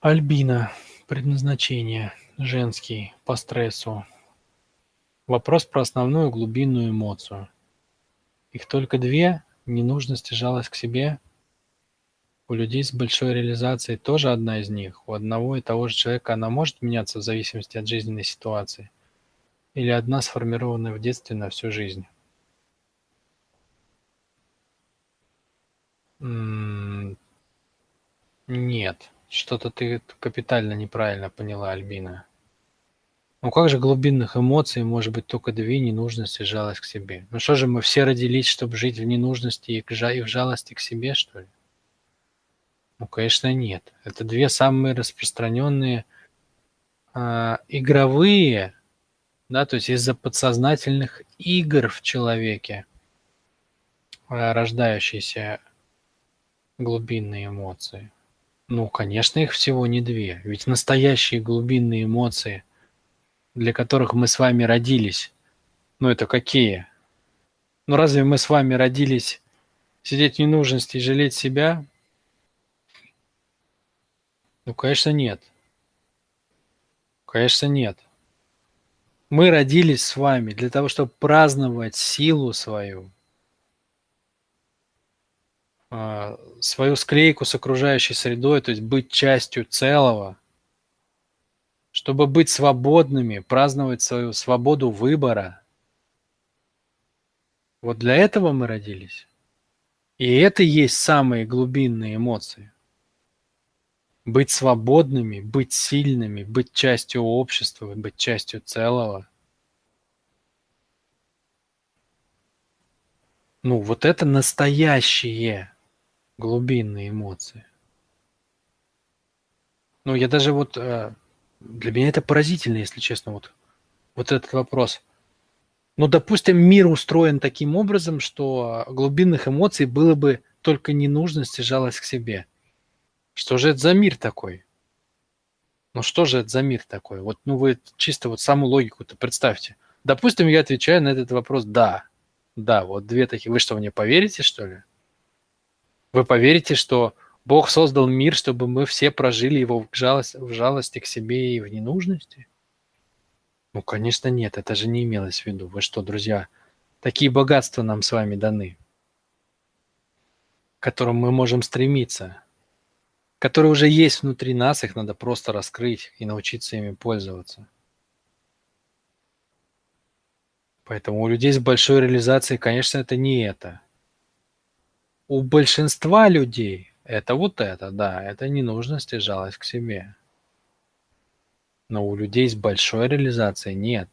Альбина. Предназначение. Женский. По стрессу. Вопрос про основную глубинную эмоцию. Их только две. Ненужность и жалость к себе. У людей с большой реализацией тоже одна из них. У одного и того же человека она может меняться в зависимости от жизненной ситуации. Или одна сформированная в детстве на всю жизнь. Нет. Что-то ты капитально неправильно поняла, Альбина. Ну как же глубинных эмоций может быть только две: ненужность и жалость к себе? Ну что же, мы все родились, чтобы жить в ненужности и в жалости к себе, что ли? Ну, конечно, нет. Это две самые распространенные игровые, да, то есть из-за подсознательных игр в человеке рождающиеся глубинные эмоции. Ну, конечно, их всего не две. Ведь настоящие глубинные эмоции, для которых мы с вами родились, ну это какие? Ну разве мы с вами родились сидеть в ненужности и жалеть себя? Ну, конечно, нет. Конечно, нет. Мы родились с вами для того, чтобы праздновать силу свою, свою склейку с окружающей средой, то есть быть частью целого, чтобы быть свободными, праздновать свою свободу выбора. Вот для этого мы родились. И это и есть самые глубинные эмоции. Быть свободными, быть сильными, быть частью общества, быть частью целого. Ну, вот это настоящие глубинные эмоции. Ну, я даже вот... Для меня это поразительно, если честно, вот этот вопрос. Ну, допустим, мир устроен таким образом, что глубинных эмоций было бы только ненужность и жалость к себе. Что же это за мир такой? Ну, что же это за мир такой? Вот, ну, вы чисто вот саму логику-то представьте. Допустим, я отвечаю на этот вопрос «да». Да, вот две такие. Вы что, мне поверите, что ли? Вы поверите, что Бог создал мир, чтобы мы все прожили его в жалости к себе и в ненужности? Ну, конечно, нет, это же не имелось в виду. Вы что, друзья, такие богатства нам с вами даны, к которым мы можем стремиться, которые уже есть внутри нас, их надо просто раскрыть и научиться ими пользоваться. Поэтому у людей с большой реализацией, конечно, это не это. У большинства людей это вот это, да, это ненужность и жалость к себе. Но у людей с большой реализацией нет.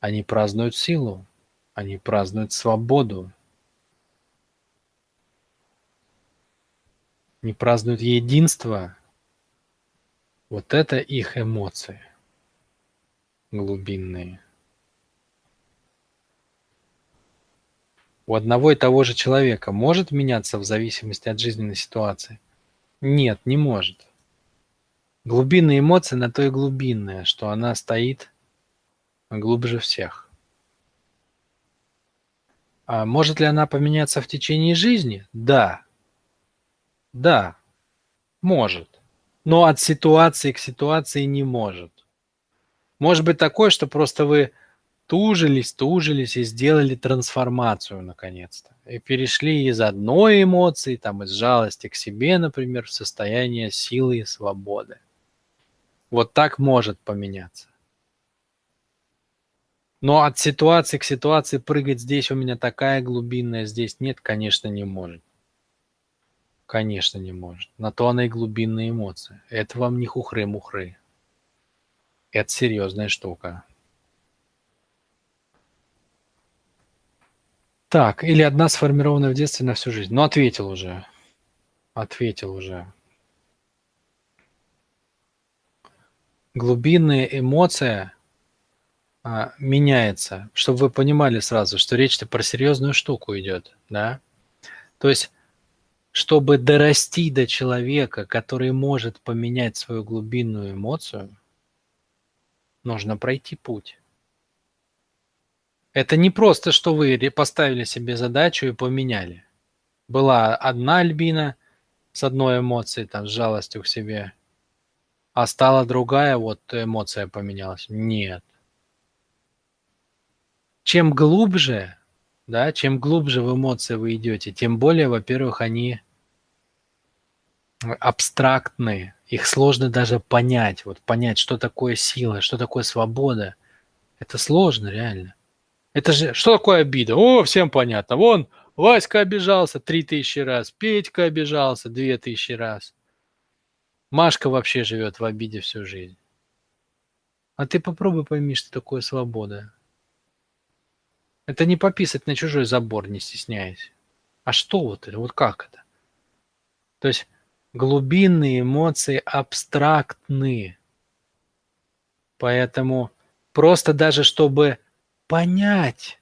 Они празднуют силу, они празднуют свободу. Они празднуют единство. Вот это их эмоции глубинные. У одного и того же человека может меняться в зависимости от жизненной ситуации? Нет, не может. Глубинная эмоция на то и глубинная, что она стоит глубже всех. А может ли она поменяться в течение жизни? Да. Да, может. Но от ситуации к ситуации не может. Может быть такое, что просто вы... тужились и сделали трансформацию наконец-то. И перешли из одной эмоции, там, из жалости к себе, например, в состояние силы и свободы. Вот так может поменяться. Но от ситуации к ситуации прыгать: здесь у меня такая глубинная, здесь нет, конечно, не может. Конечно, не может. На то она и глубинные эмоции. Это вам не хухры-мухры. Это серьезная штука. Так, или одна сформированная в детстве на всю жизнь. Ну, ответил уже. Ответил уже. Глубинная эмоция меняется. Чтобы вы понимали сразу, что речь-то про серьезную штуку идет. Да? То есть, чтобы дорасти до человека, который может поменять свою глубинную эмоцию, нужно пройти путь. Это не просто, что вы поставили себе задачу и поменяли. Была одна Альбина, с одной эмоцией, там, с жалостью к себе, а стала другая, вот эмоция поменялась. Нет. Чем глубже, да, чем глубже в эмоции вы идете, тем более, во-первых, они абстрактные, их сложно даже понять, вот понять, что такое сила, что такое свобода. Это сложно, реально. Это же, что такое обида? О, всем понятно. Вон, Васька обижался 3000 раз, Петька обижался 2000 раз. Машка вообще живет в обиде всю жизнь. А ты попробуй пойми, что такое свобода. Это не пописать на чужой забор, не стесняясь. А что вот это? Вот как это? То есть глубинные эмоции абстрактны. Поэтому просто даже чтобы понять,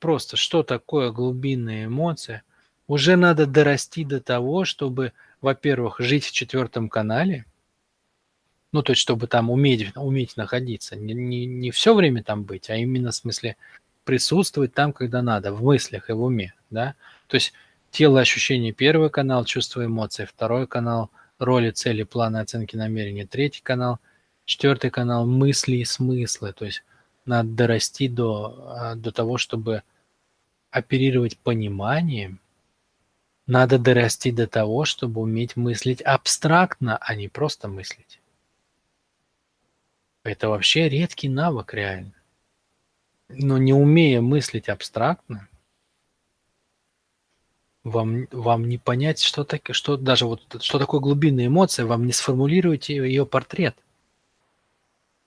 просто, что такое глубинная эмоция, уже надо дорасти до того, чтобы, во-первых, жить в 4 канале, ну, то есть, чтобы там уметь находиться, не все время там быть, а именно в смысле присутствовать там, когда надо, в мыслях и в уме, да, то есть тело, ощущение 1 канал, чувство, эмоции 2 канал, роли, цели, планы, оценки, намерения 3 канал, 4 канал, мысли и смыслы, то есть надо дорасти до того, чтобы оперировать пониманием, надо дорасти до того, чтобы уметь мыслить абстрактно, а не просто мыслить. Это вообще редкий навык, реально. Но не умея мыслить абстрактно, вам не понять, что такое глубинная эмоция, вам не сформулируете ее портрет.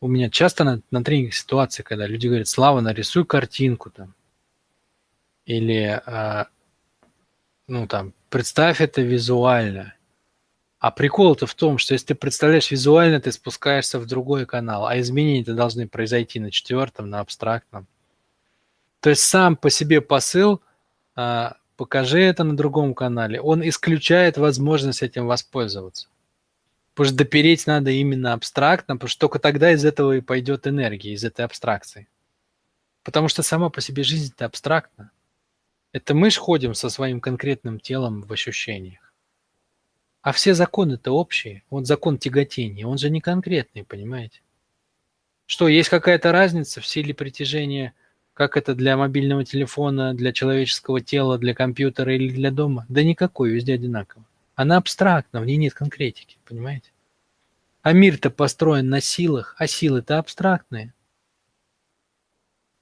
У меня часто на тренингах ситуации, когда люди говорят: Слава, нарисуй картинку там. Или ну там, представь это визуально. А прикол-то в том, что если ты представляешь визуально, ты спускаешься в другой канал, а изменения-то должны произойти на 4, на абстрактном. То есть сам по себе посыл, покажи это на другом канале, он исключает возможность этим воспользоваться. Потому что допереть надо именно абстрактно, потому что только тогда из этого и пойдет энергия, из этой абстракции. Потому что сама по себе жизнь-то абстрактна. Это мы ж ходим со своим конкретным телом в ощущениях. А все законы-то общие. Вот закон тяготения, он же не конкретный, понимаете? Что, есть какая-то разница в силе притяжения, как это для мобильного телефона, для человеческого тела, для компьютера или для дома? Да никакой, везде одинаково. Она абстрактна, в ней нет конкретики, понимаете? А мир-то построен на силах, а силы-то абстрактные.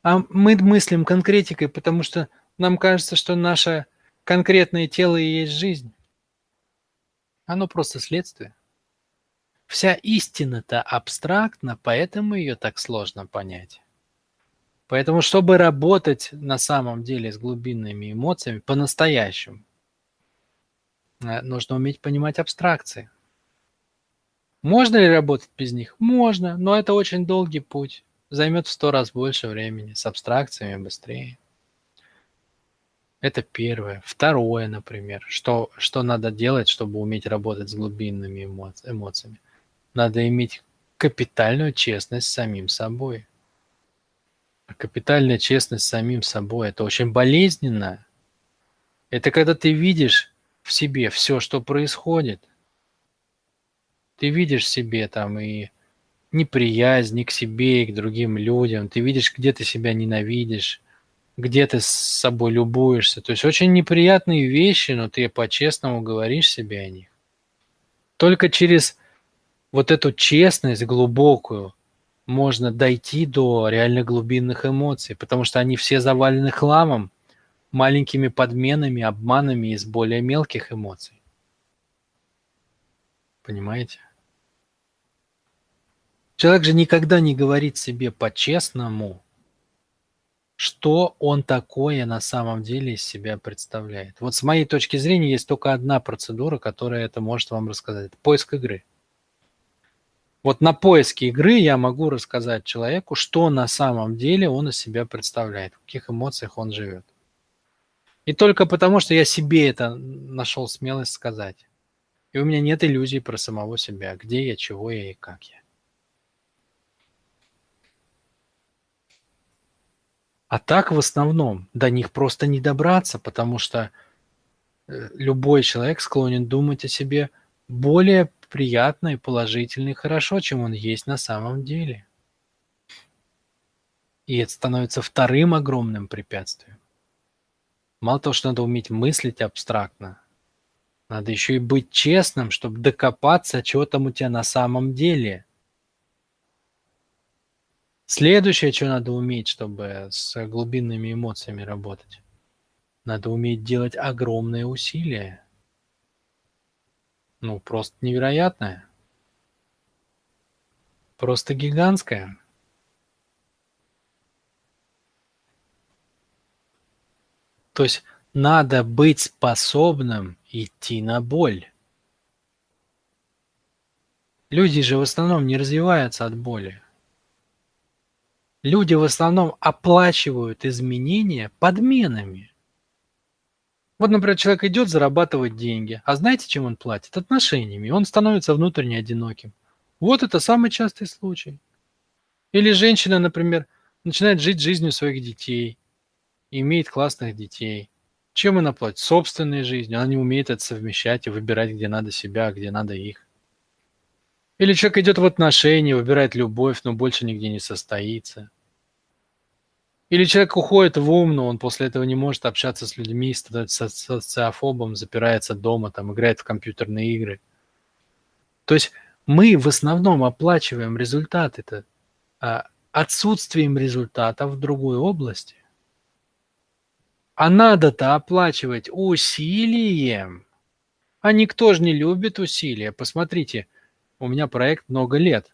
А мы мыслим конкретикой, потому что нам кажется, что наше конкретное тело и есть жизнь. Оно просто следствие. Вся истина-то абстрактна, поэтому ее так сложно понять. Поэтому, чтобы работать на самом деле с глубинными эмоциями по-настоящему, нужно уметь понимать абстракции. Можно ли работать без них? Можно, но это очень долгий путь. Займет в 100 раз больше времени, с абстракциями быстрее. Это первое. Второе, например, что надо делать, чтобы уметь работать с глубинными эмоциями. Надо иметь капитальную честность с самим собой. А капитальная честность с самим собой – это очень болезненно. Это когда ты видишь в себе все, что происходит. Ты видишь в себе там и неприязнь и к себе, и к другим людям. Ты видишь, где ты себя ненавидишь, где ты с собой любуешься. То есть очень неприятные вещи, но ты по-честному говоришь себе о них. Только через вот эту честность глубокую можно дойти до реально глубинных эмоций, потому что они все завалены хламом, маленькими подменами, обманами из более мелких эмоций. Понимаете? Человек же никогда не говорит себе по-честному, что он такое на самом деле из себя представляет. Вот с моей точки зрения есть только одна процедура, которая это может вам рассказать. Это поиск игры. Вот на поиске игры я могу рассказать человеку, что на самом деле он из себя представляет, в каких эмоциях он живет. И только потому, что я себе это нашел смелость сказать. И у меня нет иллюзий про самого себя, где я, чего я и как я. А так в основном до них просто не добраться, потому что любой человек склонен думать о себе более приятно и положительно и хорошо, чем он есть на самом деле. И это становится вторым огромным препятствием. Мало того, что надо уметь мыслить абстрактно, надо еще и быть честным, чтобы докопаться, чего там у тебя на самом деле. Следующее, что надо уметь, чтобы с глубинными эмоциями работать, надо уметь делать огромные усилия. Ну, просто невероятное. Просто гигантское. То есть надо быть способным идти на боль. Люди же в основном не развиваются от боли. Люди в основном оплачивают изменения подменами. Вот, например, человек идет зарабатывать деньги, а знаете, чем он платит? Отношениями. Он становится внутренне одиноким. Вот это самый частый случай. Или женщина, например, начинает жить жизнью своих детей, имеет классных детей. Чем она платит? Собственной жизнью. Она не умеет это совмещать и выбирать, где надо себя, а где надо их. Или человек идет в отношения, выбирает любовь, но больше нигде не состоится. Или человек уходит в ум, но он после этого не может общаться с людьми, становится социофобом, запирается дома, там, играет в компьютерные игры. То есть мы в основном оплачиваем результаты-то отсутствием результата в другой области. А надо-то оплачивать усилием. А никто же не любит усилия. Посмотрите, у меня проект много лет.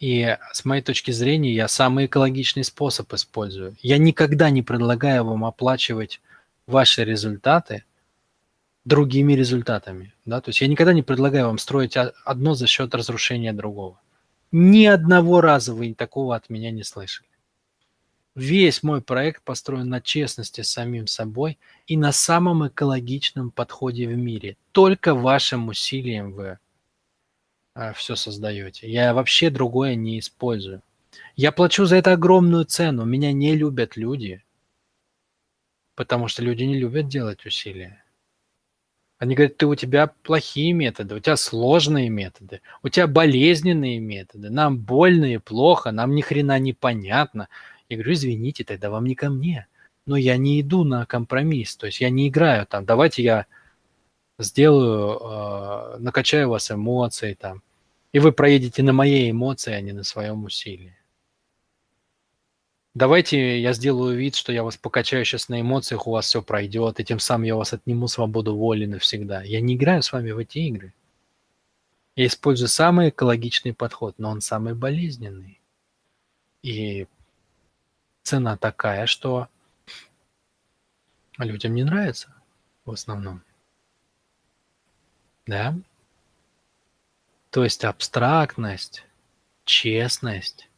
И с моей точки зрения я самый экологичный способ использую. Я никогда не предлагаю вам оплачивать ваши результаты другими результатами. Да? То есть я никогда не предлагаю вам строить одно за счет разрушения другого. Ни одного раза вы такого от меня не слышали. Весь мой проект построен на честности с самим собой и на самом экологичном подходе в мире. Только вашим усилием вы все создаете. Я вообще другое не использую. Я плачу за это огромную цену. Меня не любят люди, потому что люди не любят делать усилия. Они говорят, у тебя плохие методы, у тебя сложные методы, у тебя болезненные методы, нам больно и плохо, нам ни хрена не понятно. Я говорю, извините, тогда вам не ко мне. Но я не иду на компромисс, то есть я не играю там, давайте я сделаю, накачаю вас эмоций там, и вы проедете на моей эмоции, а не на своем усилии. Давайте я сделаю вид, что я вас покачаю сейчас на эмоциях, у вас все пройдет, и тем самым я у вас отниму свободу воли навсегда. Я не играю с вами в эти игры. Я использую самый экологичный подход, но он самый болезненный. И цена такая, что людям не нравится в основном. Да? То есть абстрактность, честность,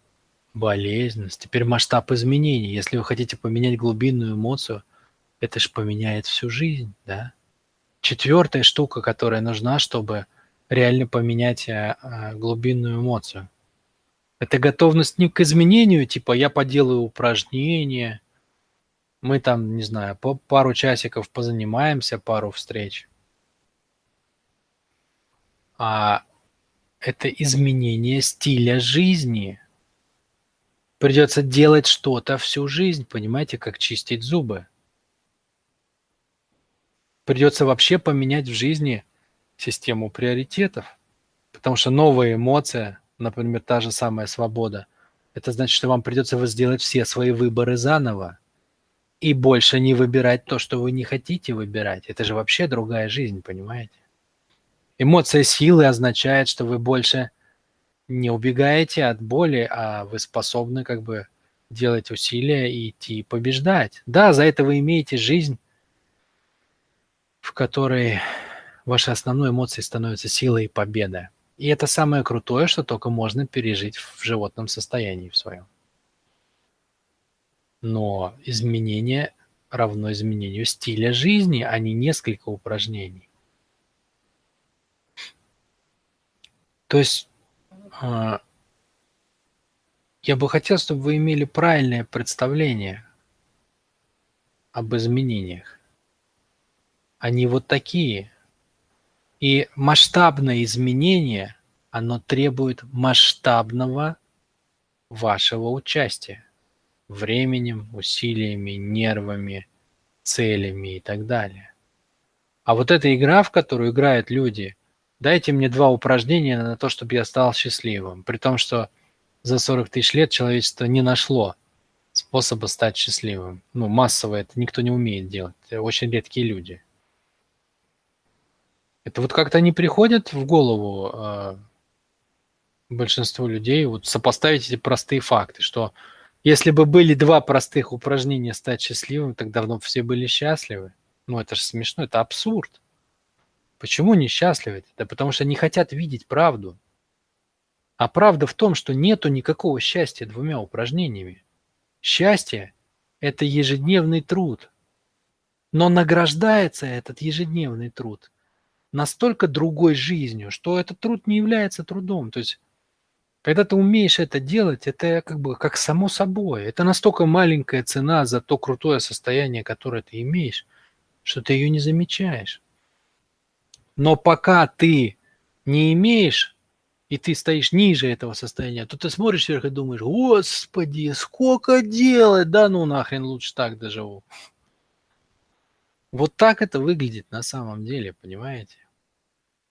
болезненность. Теперь масштаб изменений. Если вы хотите поменять глубинную эмоцию, это же поменяет всю жизнь. Да? Четвертая штука, которая нужна, чтобы реально поменять глубинную эмоцию. Это готовность не к изменению, типа я поделаю упражнения, мы там, не знаю, пару часиков позанимаемся, пару встреч. А это изменение стиля жизни. Придется делать что-то всю жизнь, понимаете, как чистить зубы. Придется вообще поменять в жизни систему приоритетов, потому что новая эмоция, например, та же самая свобода, это значит, что вам придется сделать все свои выборы заново и больше не выбирать то, что вы не хотите выбирать. Это же вообще другая жизнь, понимаете? Эмоция силы означает, что вы больше не убегаете от боли, а вы способны как бы делать усилия и идти побеждать. Да, за это вы имеете жизнь, в которой вашей основной эмоцией становится сила и победа. И это самое крутое, что только можно пережить в животном состоянии в своем. Но изменение равно изменению стиля жизни, а не несколько упражнений. То есть я бы хотел, чтобы вы имели правильное представление об изменениях. они вот такие. И масштабное изменение, оно требует масштабного вашего участия временем, усилиями, нервами, целями и так далее. А вот эта игра, в которую играют люди, дайте мне 2 упражнения на то, чтобы я стал счастливым, при том, что за 40 тысяч лет человечество не нашло способа стать счастливым. Ну, массово это никто не умеет делать, это очень редкие люди. Это вот как-то не приходит в голову большинству людей, вот сопоставить эти простые факты, что если бы были 2 простых упражнения стать счастливым, так давно все были счастливы. Ну, это же смешно, это абсурд. Почему несчастливы? Да потому что не хотят видеть правду. А правда в том, что нету никакого счастья 2 упражнениями. Счастье – это ежедневный труд. Но награждается этот ежедневный труд настолько другой жизнью, что этот труд не является трудом. То есть, когда ты умеешь это делать, это как бы как само собой. Это настолько маленькая цена за то крутое состояние, которое ты имеешь, что ты ее не замечаешь. Но пока ты не имеешь, и ты стоишь ниже этого состояния, то ты смотришь вверх и думаешь: «Господи, сколько делать! Да ну нахрен, лучше так доживу». Вот так это выглядит на самом деле, понимаете?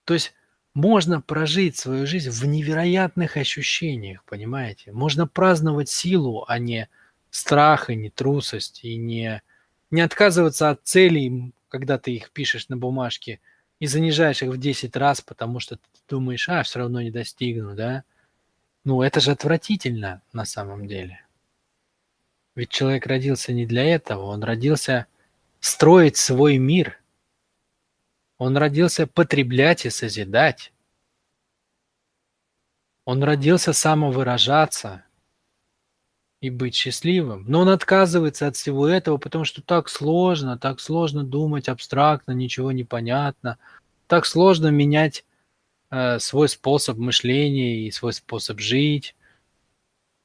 То есть можно прожить свою жизнь в невероятных ощущениях, понимаете? Можно праздновать силу, а не страх и не трусость, и не отказываться от целей, когда ты их пишешь на бумажке, и занижаешь их в 10 раз, потому что ты думаешь: а, все равно не достигну, да? Ну, это же отвратительно на самом деле. Ведь человек родился не для этого, он родился строить свой мир. Он родился потреблять и созидать. Он родился самовыражаться и быть счастливым. Но он отказывается от всего этого, потому что так сложно думать абстрактно, ничего не понятно, так сложно менять свой способ мышления и свой способ жить,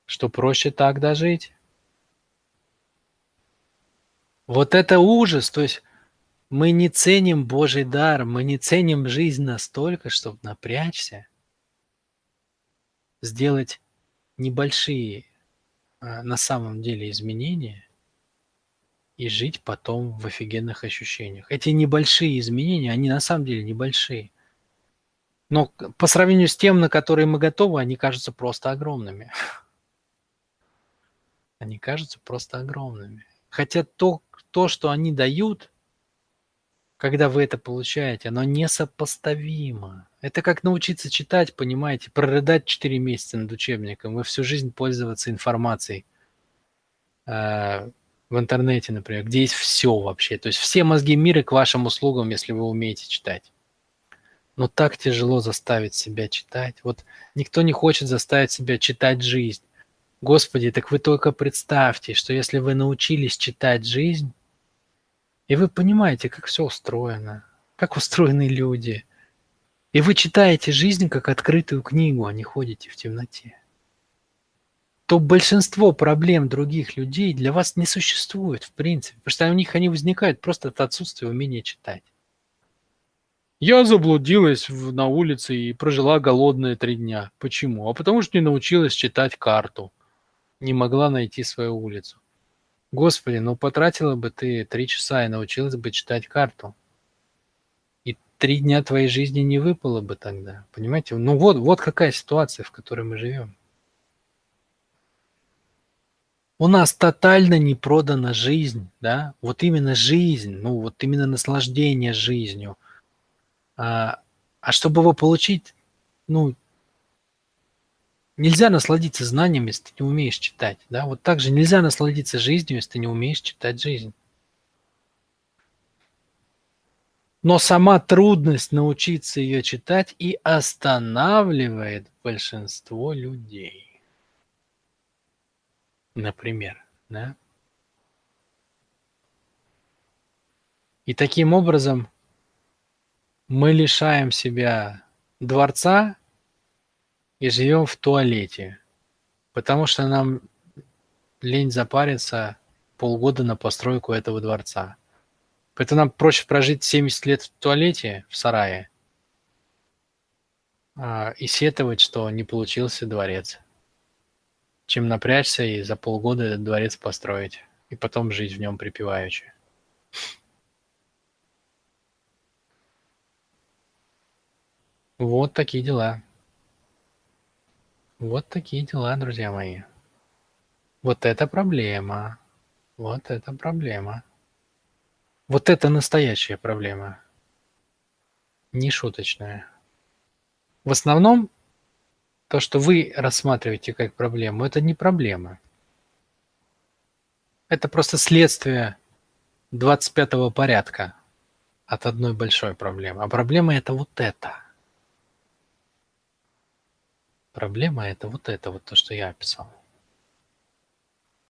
что проще так дожить. Вот это ужас, то есть мы не ценим Божий дар, мы не ценим жизнь настолько, чтобы напрячься, сделать небольшие на самом деле изменения и жить потом в офигенных ощущениях. Эти небольшие изменения, они на самом деле небольшие. Но по сравнению с тем, на которые мы готовы, они кажутся просто огромными. Они кажутся просто огромными. Хотя то, что они дают, когда вы это получаете, оно несопоставимо. Это как научиться читать, понимаете, прорыдать 4 месяца над учебником и всю жизнь пользоваться информацией в интернете, например, где есть все вообще. То есть все мозги мира к вашим услугам, если вы умеете читать. Но так тяжело заставить себя читать. Вот никто не хочет заставить себя читать жизнь. Господи, так вы только представьте, что если вы научились читать жизнь, и вы понимаете, как все устроено, как устроены люди. И вы читаете жизнь как открытую книгу, а не ходите в темноте. То большинство проблем других людей для вас не существует, в принципе, потому что у них они возникают просто от отсутствия умения читать. Я заблудилась на улице и прожила голодная 3 дня. Почему? А потому что не научилась читать карту, не могла найти свою улицу. Господи, ну потратила бы ты 3 часа и научилась бы читать карту. И 3 дня твоей жизни не выпало бы тогда. Понимаете? Ну вот какая ситуация, в которой мы живем. У нас тотально не продана жизнь, да? Вот именно жизнь, ну вот именно наслаждение жизнью. А чтобы его получить, ну, нельзя насладиться знанием, если ты не умеешь читать. Да? Вот так же нельзя насладиться жизнью, если ты не умеешь читать жизнь. Но сама трудность научиться ее читать и останавливает большинство людей. Например. Да? И таким образом мы лишаем себя дворца и живем в туалете, потому что нам лень запариться полгода на постройку этого дворца. Поэтому нам проще прожить 70 лет в туалете, в сарае, и сетовать, что не получился дворец, чем напрячься и за полгода этот дворец построить, и потом жить в нем припеваючи. Вот такие дела. Вот такие дела, друзья мои. Вот это проблема. Вот это проблема. Вот это настоящая проблема. Не шуточная. В основном, то, что вы рассматриваете как проблему, это не проблема. Это просто следствие 25-го порядка от одной большой проблемы. А проблема – это вот это. Проблема – это вот то, что я описал.